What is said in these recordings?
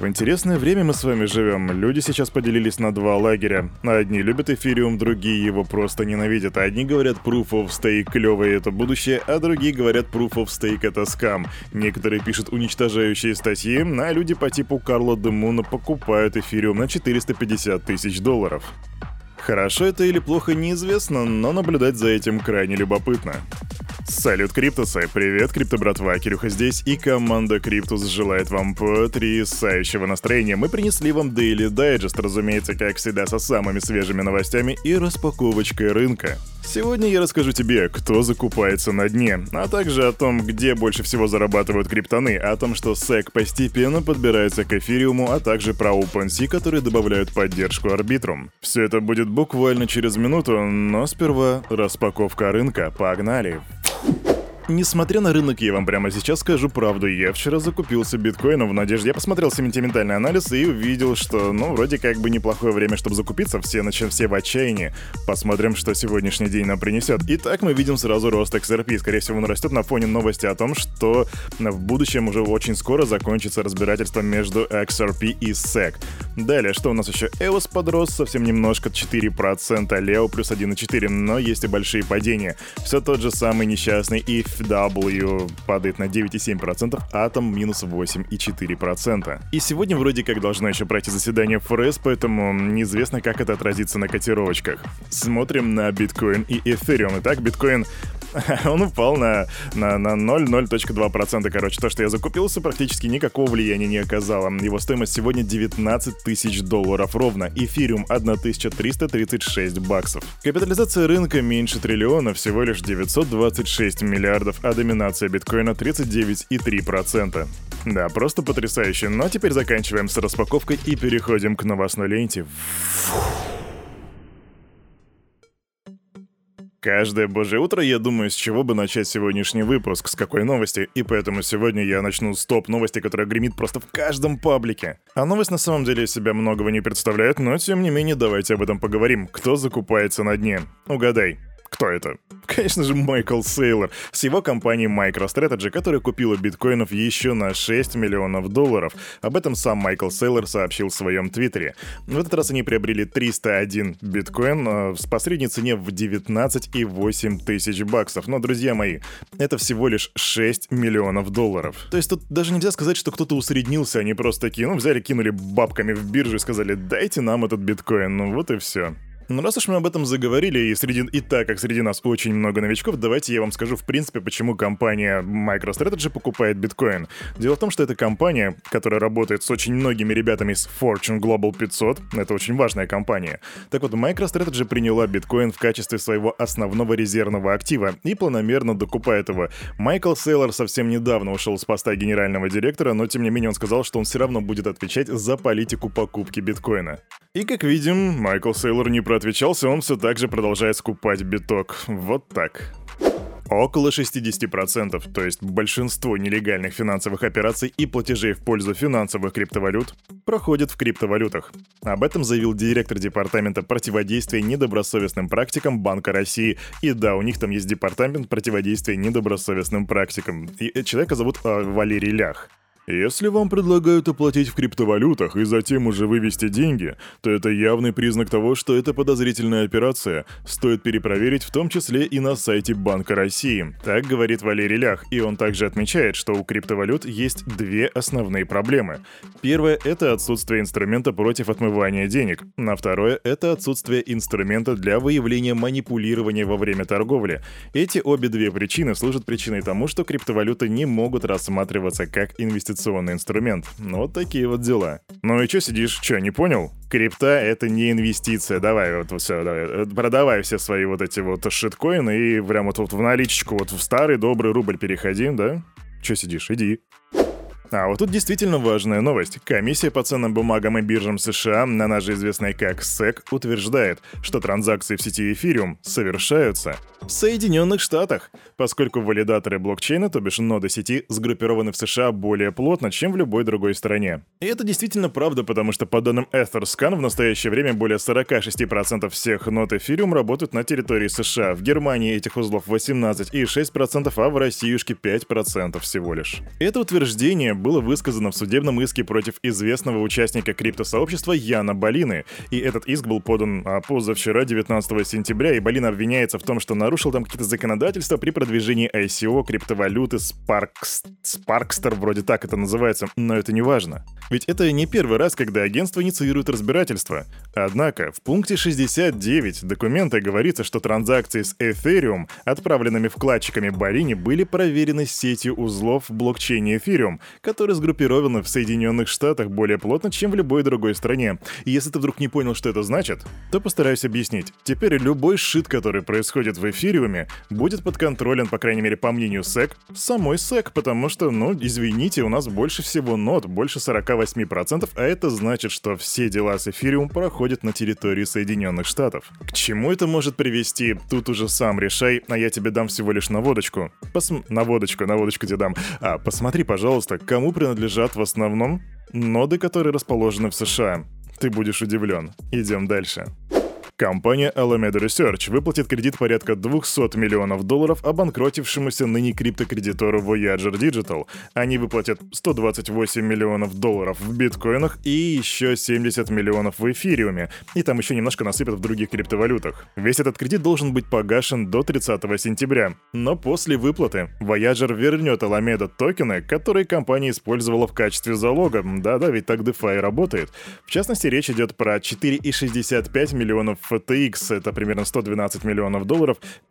В интересное время мы с вами живем. Люди сейчас поделились на два лагеря. Одни любят эфириум, другие его просто ненавидят. Одни говорят, Proof of Stake клёвое — это будущее, а другие говорят, Proof of Stake — это скам. Некоторые пишут уничтожающие статьи, а люди по типу Карла де Муна покупают эфириум на $450 тысяч. Хорошо это или плохо, неизвестно, но наблюдать за этим крайне любопытно. Салют, Криптусы! Привет, криптобратва! Кирюха здесь, и команда Криптус желает вам потрясающего настроения. Мы принесли вам Daily Digest, разумеется, как всегда, со самыми свежими новостями и распаковочкой рынка. Сегодня я расскажу тебе, кто закупается на дне, а также о том, где больше всего зарабатывают криптоны, о том, что SEC постепенно подбирается к эфириуму, а также про OpenSea, которые добавляют поддержку Arbitrum. Все это будет буквально через минуту, но сперва распаковка рынка. Погнали! Несмотря на рынок, я вам прямо сейчас скажу правду. Я вчера закупился биткоином в надежде. Я посмотрел сентиментальный анализ и увидел, что, вроде как бы неплохое время, чтобы закупиться. Все в отчаянии. Посмотрим, что сегодняшний день нам принесет. Итак, мы видим сразу рост XRP. Скорее всего, он растет на фоне новости о том, что в будущем уже очень скоро закончится разбирательство между XRP и SEC. Далее, что у нас еще? EOS подрос совсем немножко, 4%, Leo плюс 1,4, но есть и большие падения. Все тот же самый несчастный EVEW падает на 9,7%, Атом минус 8,4%. И сегодня вроде как должно еще пройти заседание ФРС, поэтому неизвестно, как это отразится на котировочках. Смотрим на биткоин и эфириум. Итак, биткоин, он упал на 0,02%. Короче, то, что я закупился, практически никакого влияния не оказало. Его стоимость сегодня $19 тысяч ровно. Эфириум $1336. Капитализация рынка меньше триллиона, всего лишь 926 миллиардов. А доминация биткоина 39,3%. Да, просто потрясающе. Но теперь заканчиваем с распаковкой и переходим к новостной ленте. Каждое божье утро я думаю, с чего бы начать сегодняшний выпуск, с какой новости, и поэтому сегодня я начну с топ-новости, которая гремит просто в каждом паблике. А новость на самом деле себя многого не представляет, но тем не менее давайте об этом поговорим. Кто закупается на дне? Угадай. Кто это? Конечно же, Майкл Сейлор с его компанией MicroStrategy, которая купила биткоинов еще на $6 миллионов. Об этом сам Майкл Сейлор сообщил в своем твиттере. В этот раз они приобрели 301 биткоин с посредней цене в $19,8 тысяч. Но, друзья мои, это всего лишь $6 миллионов. То есть тут даже нельзя сказать, что кто-то усреднился, они просто такие, взяли, кинули бабками в биржу и сказали, дайте нам этот биткоин, вот и все. Но раз уж мы об этом заговорили, и так как среди нас очень много новичков, давайте я вам скажу, в принципе, почему компания MicroStrategy покупает биткоин. Дело в том, что это компания, которая работает с очень многими ребятами из Fortune Global 500, это очень важная компания. Так вот, MicroStrategy приняла биткоин в качестве своего основного резервного актива и планомерно докупает его. Майкл Сейлор совсем недавно ушел с поста генерального директора, но тем не менее он сказал, что он все равно будет отвечать за политику покупки биткоина. И как видим, Майкл Сейлор не проотвечался, он все так же продолжает скупать биток. Вот так. Около 60%, то есть большинство нелегальных финансовых операций и платежей в пользу финансовых криптовалют, проходит в криптовалютах. Об этом заявил директор департамента противодействия недобросовестным практикам Банка России. И да, у них там есть департамент противодействия недобросовестным практикам. И человека зовут Валерий Лях. Если вам предлагают оплатить в криптовалютах и затем уже вывести деньги, то это явный признак того, что это подозрительная операция. Стоит перепроверить, в том числе и на сайте Банка России. Так говорит Валерий Лях, и он также отмечает, что у криптовалют есть две основные проблемы. Первое – это отсутствие инструмента против отмывания денег. А второе – это отсутствие инструмента для выявления манипулирования во время торговли. Эти обе причины служат причиной тому, что криптовалюты не могут рассматриваться как инвестиционный инструмент. Вот такие вот дела. Ну и чё сидишь? Чё, не понял? Крипта — это не инвестиция. Давай, вот все, давай. Продавай все свои вот эти вот шиткоины и прям вот в наличечку, вот в старый добрый рубль переходим, да? Чё сидишь? Иди. А вот тут действительно важная новость. Комиссия по ценным бумагам и биржам США, она же известная как SEC, утверждает, что транзакции в сети Эфириум совершаются в Соединенных Штатах, поскольку валидаторы блокчейна, то бишь ноды сети, сгруппированы в США более плотно, чем в любой другой стране. И это действительно правда, потому что по данным Etherscan в настоящее время более 46% всех нод Эфириум работают на территории США. В Германии этих узлов 18,6%, а в Россиюшке 5% всего лишь. Это утверждение было высказано в судебном иске против известного участника криптосообщества Яна Балины. И этот иск был подан позавчера, 19 сентября, и Балина обвиняется в том, что нарушил там какие-то законодательства при продвижении ICO криптовалюты Sparkster, вроде так это называется, но это не важно. Ведь это не первый раз, когда агентство инициирует разбирательство. Однако в пункте 69 документа говорится, что транзакции с Ethereum, отправленными вкладчиками Балине, были проверены сетью узлов в блокчейне Ethereum, который сгруппирован в Соединенных Штатах более плотно, чем в любой другой стране. И если ты вдруг не понял, что это значит, то постараюсь объяснить. Теперь любой шит, который происходит в эфириуме, будет подконтролен, по крайней мере, по мнению SEC, самой SEC, потому что, извините, у нас больше всего нот, больше 48%, а это значит, что все дела с эфириум проходят на территории Соединенных Штатов. К чему это может привести? Тут уже сам решай, а я тебе дам всего лишь наводочку. Наводочку тебе дам. Посмотри, пожалуйста, кому принадлежат в основном ноды, которые расположены в США. Ты будешь удивлен. Идем дальше. Компания Alameda Research выплатит кредит порядка $200 миллионов обанкротившемуся ныне криптокредитору Voyager Digital. Они выплатят $128 миллионов в биткоинах и еще $70 миллионов в эфириуме. И там еще немножко насыпят в других криптовалютах. Весь этот кредит должен быть погашен до 30 сентября. Но после выплаты Voyager вернет Alameda токены, которые компания использовала в качестве залога. Да-да, ведь так DeFi работает. В частности, речь идет про 4,65 миллионов FTX, это примерно $112 миллионов,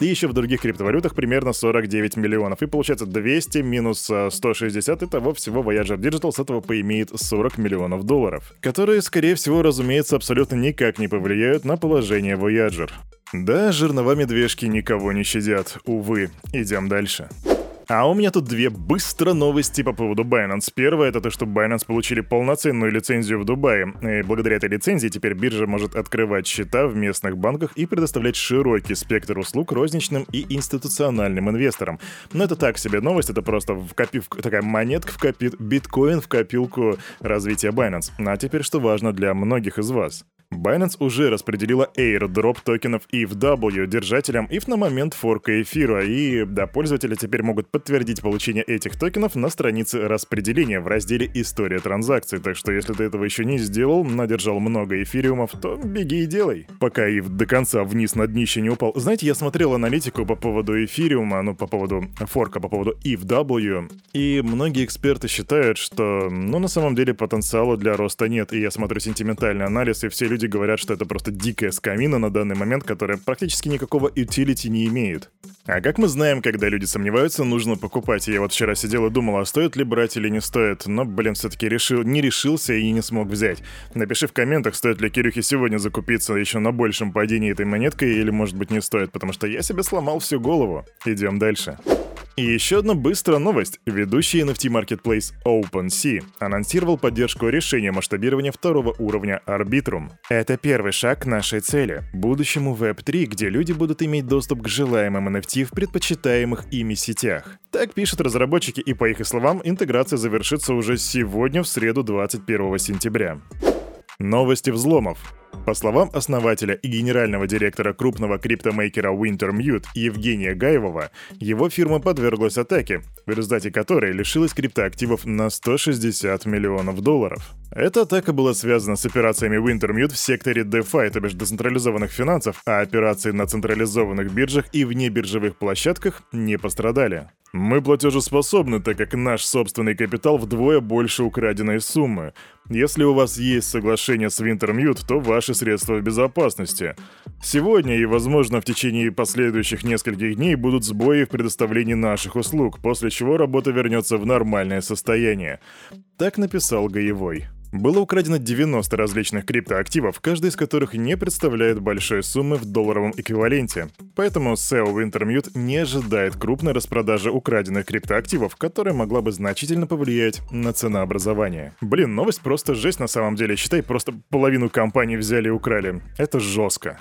и еще в других криптовалютах примерно $49 миллионов. И получается 200 минус 160, итого всего Voyager Digital с этого поимеет $40 миллионов, которые, скорее всего, разумеется, абсолютно никак не повлияют на положение Voyager. Да, жернова медвежки никого не щадят, увы. Идем дальше. А у меня тут две быстро новости по поводу Binance. Первое — это то, что Binance получили полноценную лицензию в Дубае. И благодаря этой лицензии теперь биржа может открывать счета в местных банках и предоставлять широкий спектр услуг розничным и институциональным инвесторам. Но это так себе новость, это просто такая монетка в биткоин в копилку развития Binance. А теперь, что важно для многих из вас. Binance уже распределила airdrop токенов EVEW держателям ETH на момент форка эфира, и пользователи теперь могут подтвердить получение этих токенов на странице распределения в разделе «История транзакций». Так что если ты этого еще не сделал, надержал много эфириумов, то беги и делай. Пока ETH до конца вниз на днище не упал. Знаете, я смотрел аналитику по поводу эфириума, по поводу форка, по поводу EVEW, и многие эксперты считают, что, на самом деле потенциала для роста нет, и я смотрю сентиментальный анализ, и все люди говорят, что это просто дикая скамина на данный момент, которая практически никакого utility не имеет. А как мы знаем, когда люди сомневаются, нужно покупать. Я вчера сидел и думал, а стоит ли брать или не стоит, но, все-таки не решился и не смог взять. Напиши в комментах, стоит ли Кирюхе сегодня закупиться еще на большем падении этой монеткой, или, может быть, не стоит, потому что я себе сломал всю голову. Идем дальше. И еще одна быстрая новость. Ведущий NFT-маркетплейс OpenSea анонсировал поддержку решения масштабирования второго уровня Arbitrum. Это первый шаг к нашей цели — будущему Web3, где люди будут иметь доступ к желаемым NFT в предпочитаемых ими сетях. Так пишут разработчики, и по их словам, интеграция завершится уже сегодня, в среду, 21 сентября. Новости взломов. По словам основателя и генерального директора крупного криптомейкера Wintermute Евгения Гаевого, его фирма подверглась атаке, в результате которой лишилась криптоактивов на $160 миллионов. Эта атака была связана с операциями Wintermute в секторе DeFi, то бишь децентрализованных финансов, а операции на централизованных биржах и внебиржевых площадках не пострадали. Мы платежеспособны, так как наш собственный капитал вдвое больше украденной суммы. Если у вас есть соглашение с Wintermute, то ваши средства в безопасности. Сегодня и, возможно, в течение последующих нескольких дней будут сбои в предоставлении наших услуг, после чего работа вернется в нормальное состояние. Так написал Гаевой. Было украдено 90 различных криптоактивов, каждый из которых не представляет большой суммы в долларовом эквиваленте. Поэтому SEO Wintermute не ожидает крупной распродажи украденных криптоактивов, которая могла бы значительно повлиять на ценообразование. Блин, новость просто жесть на самом деле. Считай, просто половину компании взяли и украли. Это жестко.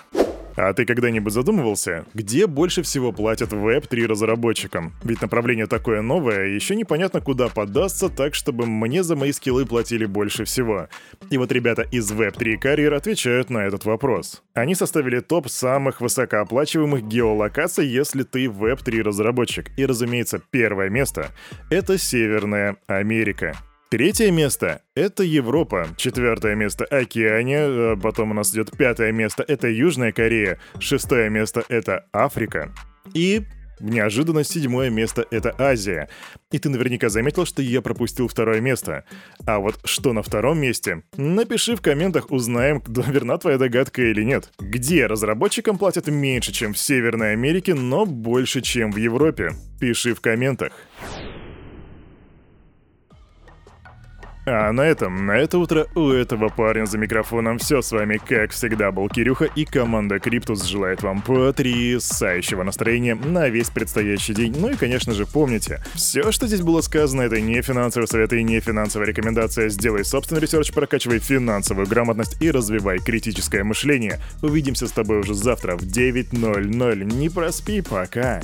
А ты когда-нибудь задумывался, где больше всего платят Web3 разработчикам? Ведь направление такое новое, еще непонятно куда поддастся, так чтобы мне за мои скиллы платили больше всего. И вот ребята из Web3 Career отвечают на этот вопрос. Они составили топ самых высокооплачиваемых геолокаций, если ты Web3 разработчик. И, разумеется, первое место — это Северная Америка. Третье место — это Европа. Четвертое место — Океания. Потом у нас идет пятое место — это Южная Корея. Шестое место — это Африка. И... неожиданно седьмое место — это Азия. И ты наверняка заметил, что я пропустил второе место. А вот что на втором месте? Напиши в комментах, узнаем, верна твоя догадка или нет. Где разработчикам платят меньше, чем в Северной Америке, но больше, чем в Европе? Пиши в комментах. А на это утро у этого парня за микрофоном все. С вами, как всегда, был Кирюха, и команда Криптус желает вам потрясающего настроения на весь предстоящий день. Ну и, конечно же, помните, все, что здесь было сказано, это не финансовый совет и не финансовая рекомендация. Сделай собственный ресерч, прокачивай финансовую грамотность и развивай критическое мышление. Увидимся с тобой уже завтра в 9:00. Не проспи, пока!